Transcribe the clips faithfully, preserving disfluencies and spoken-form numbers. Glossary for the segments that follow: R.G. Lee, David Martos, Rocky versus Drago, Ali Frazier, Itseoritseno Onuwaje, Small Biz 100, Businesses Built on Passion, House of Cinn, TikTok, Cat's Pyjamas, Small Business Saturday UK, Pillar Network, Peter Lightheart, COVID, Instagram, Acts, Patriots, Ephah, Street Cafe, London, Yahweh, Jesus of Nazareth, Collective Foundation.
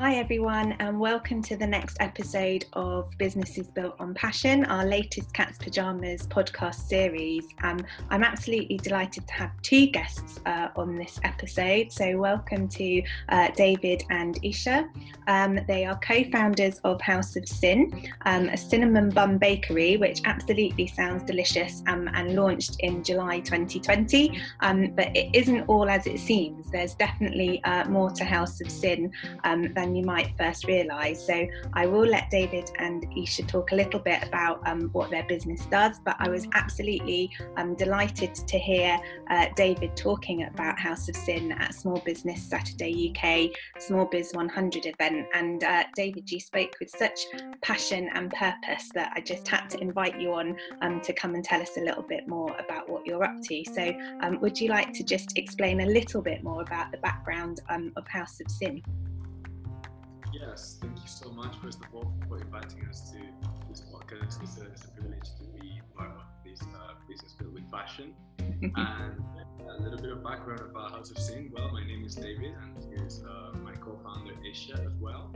Hi everyone, and welcome to the next episode of Businesses Built on Passion, our latest Cat's Pyjamas podcast series. Um, I'm absolutely delighted to have two guests uh, on this episode. So welcome to uh, David and Isha. Um, they are co-founders of House of Cinn, um, a cinnamon bun bakery, which absolutely sounds delicious, um, and launched in July twenty twenty. Um, but it isn't all as it seems. There's definitely uh, more to House of Cinn um, than you might first realise. So I will let David and Isha talk a little bit about um, what their business does, but I was absolutely um, delighted to hear uh, David talking about House of Cinn at Small Business Saturday U K Small Biz one hundred event. And uh, David, you spoke with such passion and purpose that I just had to invite you on um, to come and tell us a little bit more about what you're up to. So um, would you like to just explain a little bit more about the background um, of House of Cinn? Yes, thank you so much, first of all, for inviting us to this podcast. It's a, it's a privilege to be part of this uh, Business Built with Passion. And a little bit of background about House of Cinn. Well, my name is David, and here's uh, my co-founder Isha as well.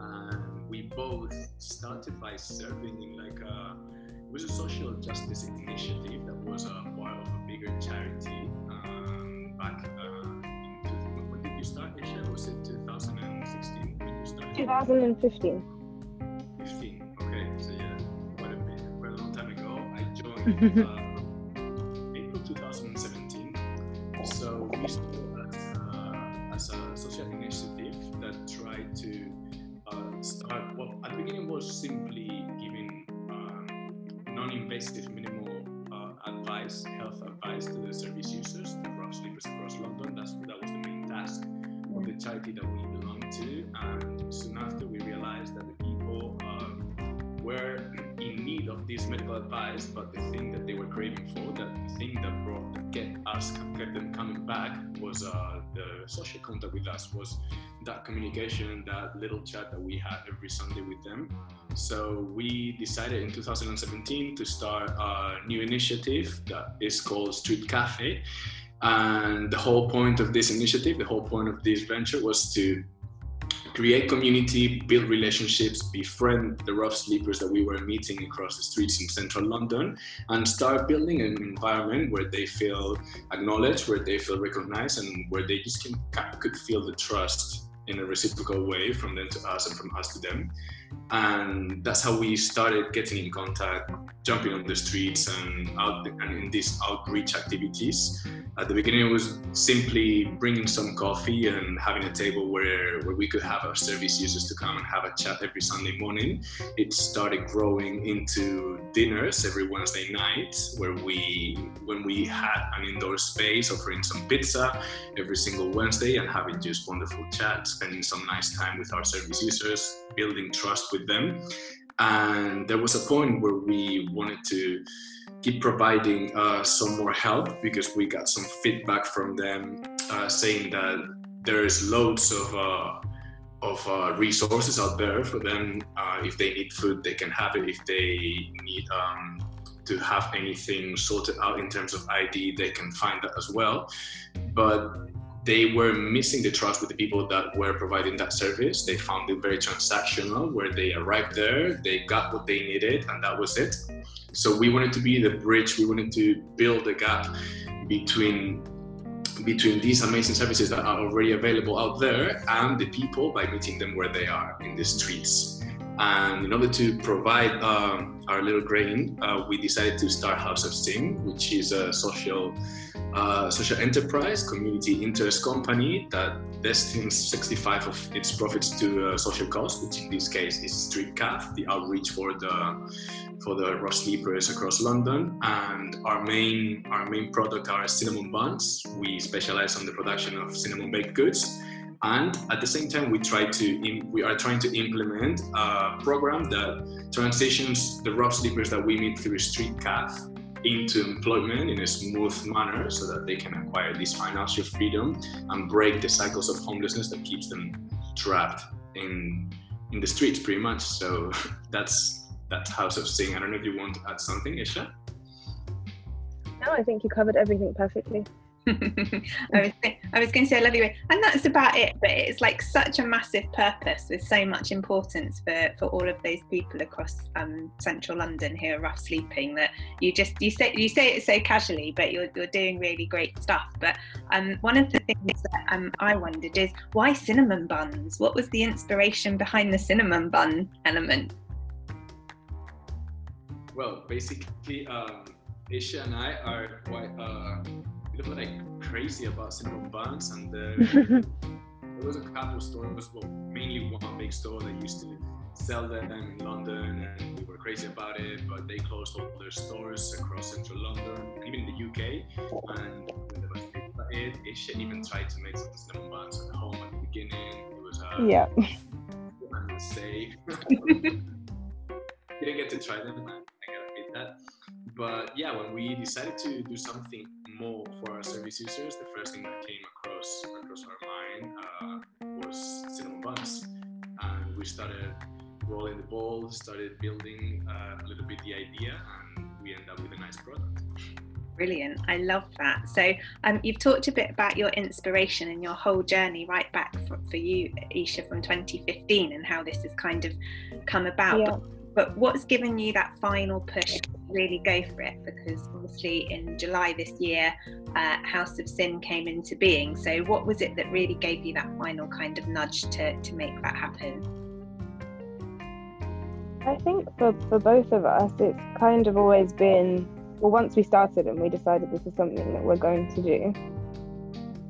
And we both started by serving in like a, it was a social justice initiative that was a part of a bigger charity um, back uh, in, when did you start, Isha? Was it two thousand? twenty fifteen. fifteen, okay, so yeah, quite a bit, quite a long time ago. I joined uh, April twenty seventeen. So we started uh, as a social initiative that tried to uh, start, well, at the beginning was simply giving uh, non-invasive minimal uh, advice, health advice to the service users, the rough sleepers across London. That's, that was the main task of the charity that we belong to, and soon after we realized that the people um, were in need of this medical advice, but the thing that they were craving for, that the thing that brought that kept us kept them coming back was uh, the social contact with us, was that communication, that little chat that we had every Sunday with them. So we decided in two thousand seventeen to start a new initiative that is called Street Cafe. And the whole point of this initiative, the whole point of this venture was to create community, build relationships, befriend the rough sleepers that we were meeting across the streets in central London, and start building an environment where they feel acknowledged, where they feel recognized, and where they just can, could feel the trust in a reciprocal way from them to us and from us to them. And that's how we started getting in contact, jumping on the streets and out the, and in these outreach activities. At the beginning, it was simply bringing some coffee and having a table where, where we could have our service users to come and have a chat every Sunday morning. It started growing into dinners every Wednesday night, where we when we had an indoor space, offering some pizza every single Wednesday and having just wonderful chats, spending some nice time with our service users, building trust with them. And there was a point where we wanted to keep providing uh, some more help, because we got some feedback from them uh, saying that there is loads of uh, of uh, resources out there for them. Uh, if they need food, they can have it. If they need um, to have anything sorted out in terms of I D, they can find that as well. But they were missing the trust with the people that were providing that service. They found it very transactional, where they arrived there, they got what they needed, and that was it. So we wanted to be the bridge. We wanted to build a gap between between these amazing services that are already available out there and the people, by meeting them where they are in the streets. And in order to provide um, our little grain, uh, we decided to start House of Cinn, which is a social uh, social enterprise, community interest company that destines sixty-five percent of its profits to uh, social cause, which in this case is Street Cafe, the outreach for the for the rough sleepers across London. And our main our main product are cinnamon buns. We specialize on the production of cinnamon baked goods. And at the same time, we try to we are trying to implement a program that transitions the rough sleepers that we meet through Street Cafe into employment in a smooth manner, so that they can acquire this financial freedom and break the cycles of homelessness that keeps them trapped in in the streets, pretty much. So that's that's House of Cinn. I don't know if you want to add something, Isha? No, I think you covered everything perfectly. I was th- I was going to say I love you, and that's about it, but it's like such a massive purpose with so much importance for, for all of those people across um, central London who are rough sleeping, that you just you say you say it so casually, but you're you're doing really great stuff. But um, one of the things that um, I wondered is, why cinnamon buns? What was the inspiration behind the cinnamon bun element? Well, basically, um, Aisha and I are quite uh, like crazy about cinnamon buns, and uh, there was a couple stores, well, mainly one big store that used to sell them in London, and we were crazy about it, but they closed all their stores across central London, even the U K, and when they were about it, Aisha even tried to make some cinnamon buns at home at the beginning. It was uh, yeah. unsafe. Didn't get to try them, man. I gotta hate that. But yeah, when we decided to do something more for our service users, the first thing that came across across our mind uh, was cinnamon buns, and we started rolling the ball, started building uh, a little bit the idea, and we ended up with a nice product. Brilliant. I love that. So um, you've talked a bit about your inspiration and your whole journey right back for, for you, Aisha, from twenty fifteen, and how this has kind of come about. Yeah. But But what's given you that final push to really go for it? Because obviously in July this year, uh, House of Cinn came into being. So what was it that really gave you that final kind of nudge to, to make that happen? I think for, for both of us, it's kind of always been, well, once we started and we decided this is something that we're going to do,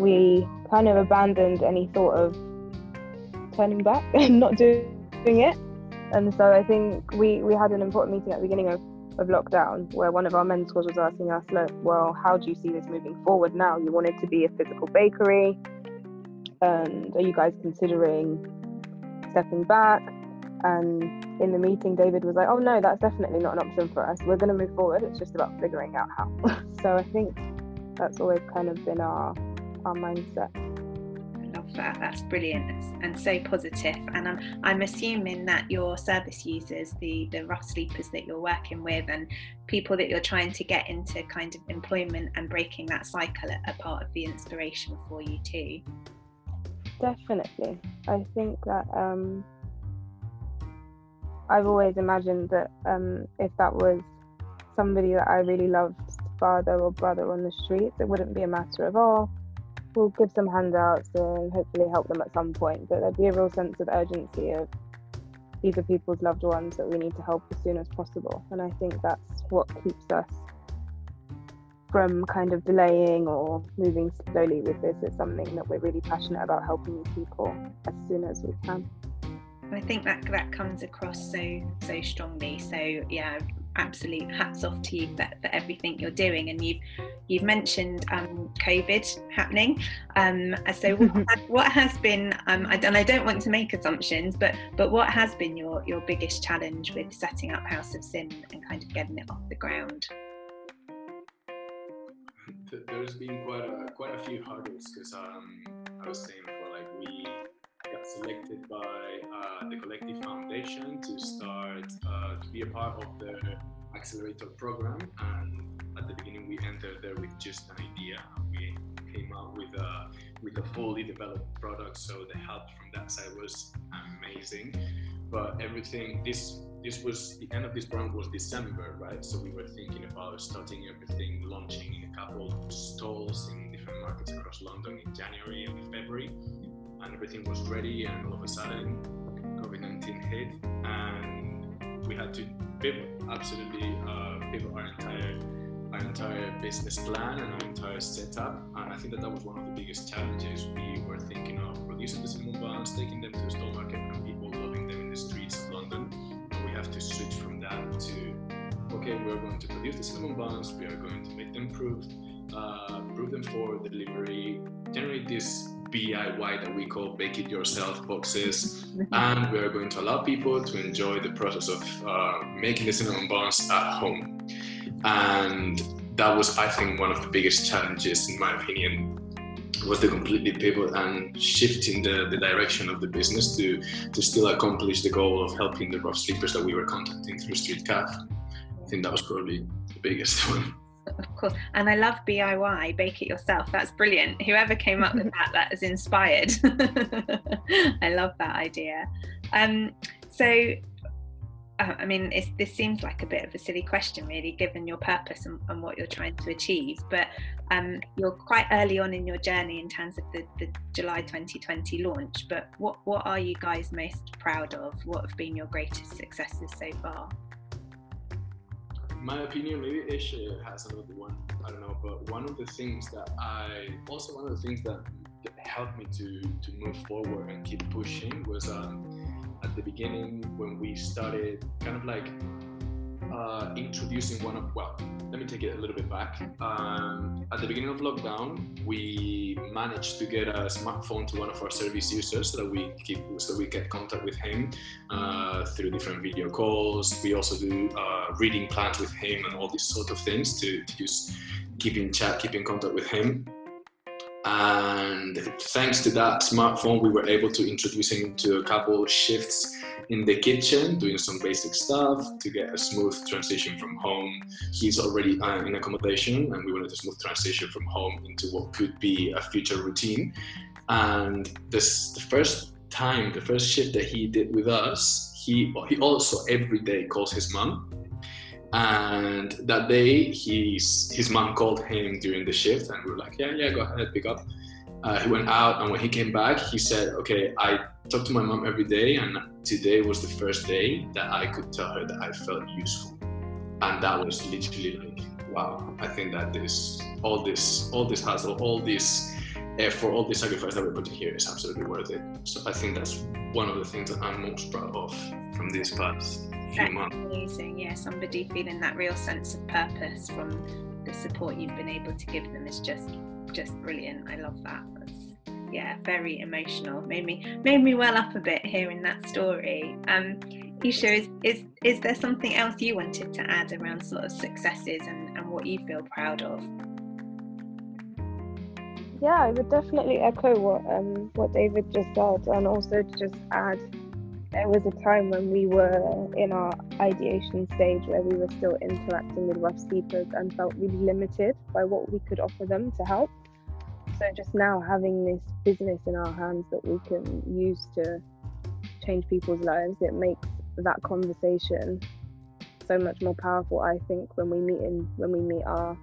we kind of abandoned any thought of turning back and not doing it. And so I think we, we had an important meeting at the beginning of, of lockdown, where one of our mentors was asking us, look, well, how do you see this moving forward now? You want it to be a physical bakery, and are you guys considering stepping back? And in the meeting, David was like, oh no, that's definitely not an option for us. We're going to move forward. It's just about figuring out how. So I think that's always kind of been our our mindset. That. That's brilliant and so positive. And I'm I'm assuming that your service users, the the rough sleepers that you're working with, and people that you're trying to get into kind of employment and breaking that cycle, are part of the inspiration for you too. Definitely. I think that um, I've always imagined that um, if that was somebody that I really loved, father or brother on the streets, it wouldn't be a matter of all. We'll give some handouts and hopefully help them at some point, but there'd be a real sense of urgency of, these are people's loved ones that we need to help as soon as possible. And I think that's what keeps us from kind of delaying or moving slowly with this. It's something that we're really passionate about, helping these people as soon as we can. I think that that comes across so so strongly. So yeah, absolute hats off to you for, for everything you're doing. And you've you've mentioned um, COVID happening. Um, so what, what has been? Um, I, and I don't want to make assumptions, but but what has been your your biggest challenge with setting up House of Cinn and kind of getting it off the ground? There's been quite a quite a few hurdles, because um, I was saying before, like we. got selected by uh, the Collective Foundation to start uh, to be a part of their accelerator program, and at the beginning we entered there with just an idea. We came up with a with a fully developed product, so the help from that side was amazing. But everything this this was the end of this program was December, right? So we were thinking about starting everything, launching in a couple of stalls in different markets across London in January and February. And everything was ready, and all of a sudden COVID nineteen hit, and we had to pivot, absolutely uh, pivot our entire our entire business plan and our entire setup. And I think that that was one of the biggest challenges. We were thinking of producing the cinnamon buns, taking them to the store market, and people loving them in the streets of London. And we have to switch from that to, okay, we're going to produce the cinnamon buns, we are going to make them proved, uh, prove them for delivery, generate this D I Y that we call bake it yourself boxes, and we are going to allow people to enjoy the process of uh, making the cinnamon buns at home. And that was, I think, one of the biggest challenges, in my opinion, was the completely pivot and shifting the, the direction of the business to, to still accomplish the goal of helping the rough sleepers that we were contacting through Street Cafe. I think that was probably the biggest one. Of course. And I love D I Y, bake it yourself. That's brilliant. Whoever came up with that, that is inspired. I love that idea. Um, so, I mean, it's, this seems like a bit of a silly question, really, given your purpose and, and what you're trying to achieve. But um, you're quite early on in your journey in terms of the, the July twenty twenty launch. But what, what are you guys most proud of? What have been your greatest successes so far? My opinion, maybe Isha has another one, I don't know, but one of the things that I, also one of the things that helped me to, to move forward and keep pushing was um, at the beginning when we started kind of like uh, introducing one of, well, let me take it a little bit back. Um, at the beginning of lockdown, we managed to get a smartphone to one of our service users so that we keep, so we get contact with him uh, through different video calls. We also do uh, reading plans with him and all these sort of things to, to just keep in chat, keep in contact with him. And thanks to that smartphone, we were able to introduce him to a couple shifts in the kitchen, doing some basic stuff to get a smooth transition from home. He's already uh, in accommodation, and we wanted a smooth transition from home into what could be a future routine. And this, the first time, the first shift that he did with us, he, he also every day calls his mom. And that day, his, his mom called him during the shift, and we were like, yeah, yeah, go ahead, pick up. Uh, he went out, and when he came back, he said, okay, I talk to my mom every day, and today was the first day that I could tell her that I felt useful. And that was literally like, wow, I think that this, all this, all this hustle, all this effort, all this sacrifice that we put in here is absolutely worth it. So I think that's one of the things that I'm most proud of from this past. That's amazing, yeah, somebody feeling that real sense of purpose from the support you've been able to give them is just just brilliant. I love that. That's, yeah, very emotional. Made me made me well up a bit hearing that story. Um, Isha, is, is, is there something else you wanted to add around sort of successes and, and what you feel proud of? Yeah, I would definitely echo what um, what David just said, and also to just add, there was a time when we were in our ideation stage where we were still interacting with rough sleepers and felt really limited by what we could offer them to help. So just now having this business in our hands that we can use to change people's lives, it makes that conversation so much more powerful, I think, when we meet in when we meet our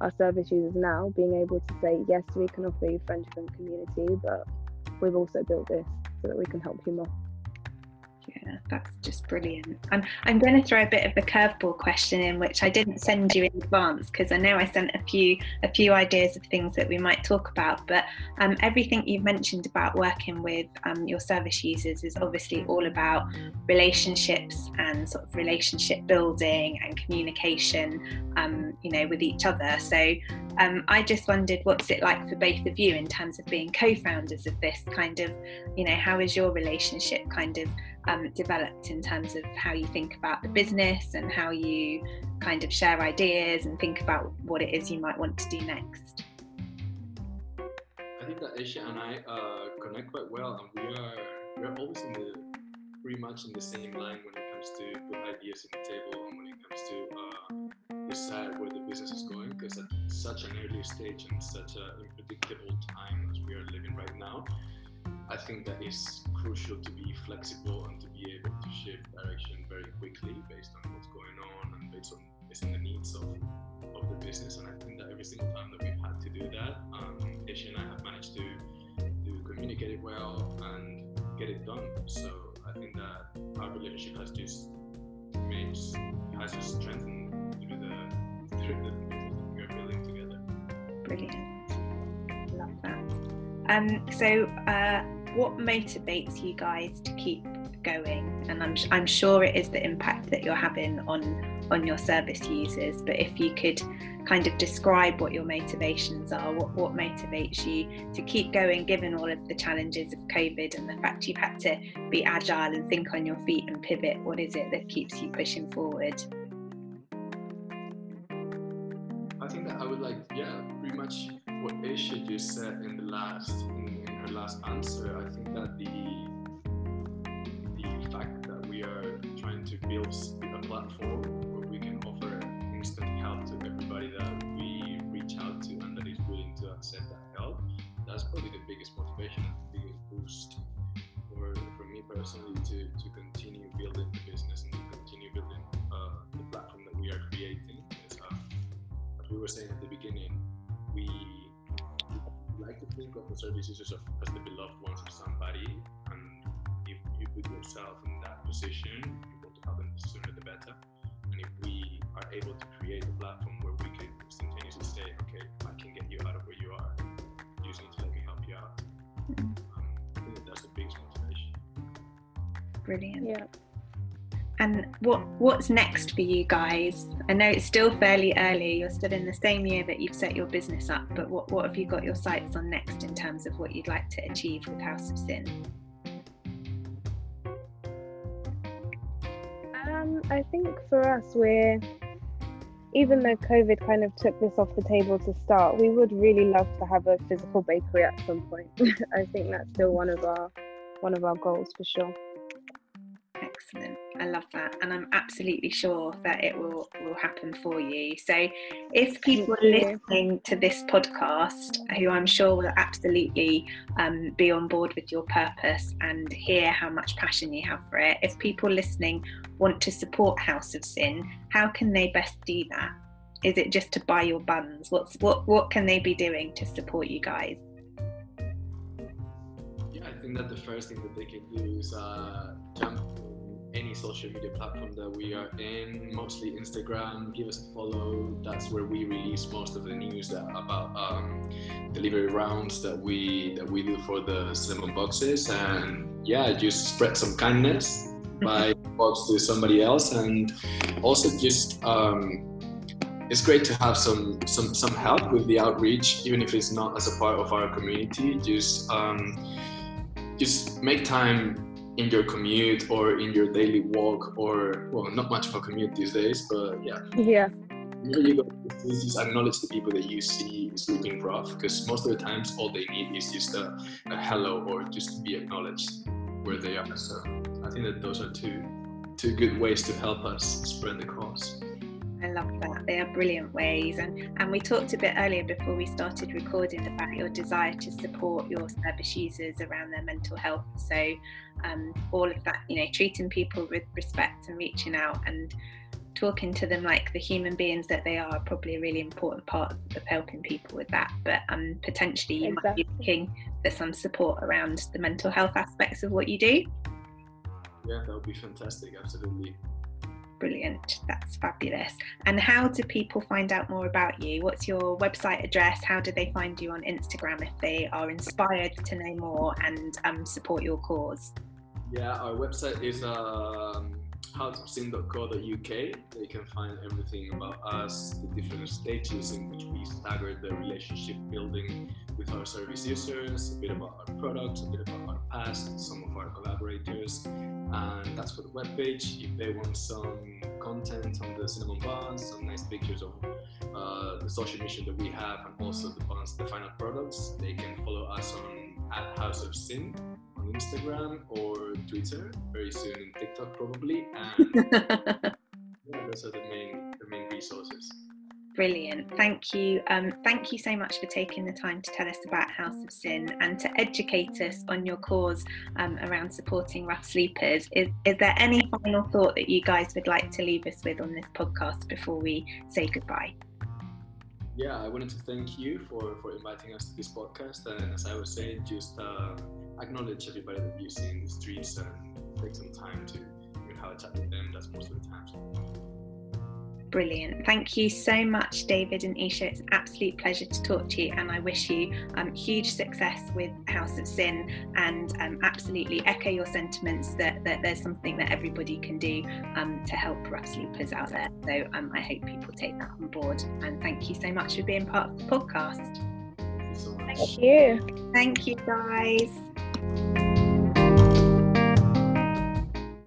our service users now, being able to say, yes, we can offer you friendship and community, but we've also built this so that we can help you more. Yeah, that's just brilliant. I'm, I'm going to throw a bit of a curveball question in, which I didn't send you in advance, because I know I sent a few a few ideas of things that we might talk about, but um, everything you've mentioned about working with um, your service users is obviously all about relationships and sort of relationship building and communication, um, you know, with each other. So um, I just wondered, what's it like for both of you in terms of being co-founders of this kind of, you know, how is your relationship kind of Um, developed in terms of how you think about the business and how you kind of share ideas and think about what it is you might want to do next? I think that Isha and I uh, connect quite well, and we are we're always in the pretty much in the same line when it comes to put ideas on the table and when it comes to uh, decide where the business is going, because at such an early stage and such an unpredictable time as we are living right now, I think that it's crucial to be flexible and to be able to shift direction very quickly based on what's going on and based on, based on the needs of, of the business. And I think that every single time that we've had to do that, um, Isha and I have managed to, to communicate it well and get it done. So I think that our relationship has just made, has just strengthened through the, through the business that we are building together. Brilliant. Love that. Um, so, uh, what motivates you guys to keep going? And I'm, I'm sure it is the impact that you're having on, on your service users, but if you could kind of describe what your motivations are, what, what motivates you to keep going, given all of the challenges of COVID and the fact you've had to be agile and think on your feet and pivot, what is it that keeps you pushing forward? I think that I would like, yeah, pretty much what Isha just said in the last, in, in her last answer. I think that the the fact that we are trying to build a platform where we can offer instant help to everyone biggest motivation, the biggest boost for, for me personally to, to continue building the business and to continue building uh, the platform that we are creating. As uh, we were saying at the beginning, we like to think of the service users as the beloved ones of somebody, and if you put yourself in that position, you want to help them the sooner the better. And if we are able to create a platform where we can instantaneously say, okay, I can get you out of where you are, you just need to let me help you out. Um, I think that's the biggest motivation. Brilliant. Yeah. And what what's next for you guys? I know it's still fairly early, you're still in the same year that you've set your business up, but what, what have you got your sights on next in terms of what you'd like to achieve with House of Cinn? Um, I think for us, we're, even though COVID kind of took this off the table to start, we would really love to have a physical bakery at some point. I think that's still one of our one of our goals for sure. Excellent. I love that, and I'm absolutely sure that it will, will happen for you. So if people are listening to this podcast, who I'm sure will absolutely um, be on board with your purpose and hear how much passion you have for it, if people listening want to support House of Cinn, how can they best do that? Is it just to buy your buns? What's what what can they be doing to support you guys? Yeah, I think that the first thing that they can do is uh, jump any social media platform that we are in, mostly Instagram. Give us a follow. That's where we release most of the news that, about um, delivery rounds that we that we do for the cinnamon boxes. And yeah, just spread some kindness by box to somebody else. And also just um, it's great to have some some some help with the outreach, even if it's not as a part of our community. Just um, just make time in your commute or in your daily walk, or well, not much of a commute these days, but yeah. Yeah. You go, just acknowledge the people that you see sleeping rough, because most of the times all they need is just a, a hello or just to be acknowledged where they are. So I think that those are two two good ways to help us spread the cause. I love that. They are brilliant ways. And, and we talked a bit earlier before we started recording about your desire to support your service users around their mental health. So um, all of that, you know, treating people with respect and reaching out and talking to them like the human beings that they are, probably a really important part of helping people with that. But um, potentially you exactly. might be looking for some support around the mental health aspects of what you do. Yeah, that would be fantastic. Absolutely. Brilliant, that's fabulous. And how do people find out more about you? What's your website address? How do they find you on Instagram if they are inspired to know more and um, support your cause? Yeah, our website is um, house of cinn dot co dot U K. They can find everything about us, the different stages in which we stagger the relationship building with our service users, a bit about our products, a bit about our past, some of our collaborators. And that's for the webpage. If they want some content on the cinnamon buns, some nice pictures of uh, the social mission that we have, and also the buns, the final products, they can follow us on at House of Cinn on Instagram or Twitter, very soon in TikTok probably. And yeah, those are the main, the main resources. Brilliant. Thank you. Um, thank you so much for taking the time to tell us about House of Cinn and to educate us on your cause um, around supporting rough sleepers. Is, is there any final thought that you guys would like to leave us with on this podcast before we say goodbye? Yeah, I wanted to thank you for, for inviting us to this podcast. And as I was saying, just uh, acknowledge everybody that you see in the streets and take some time to even have a chat with them. That's most of the time. Brilliant. Thank you so much, David and Isha. It's an absolute pleasure to talk to you, and I wish you um, huge success with House of Cinn, and um, absolutely echo your sentiments that, that there's something that everybody can do um, to help rough sleepers out there. So um, I hope people take that on board, and thank you so much for being part of the podcast. Thank you. Thank you, guys.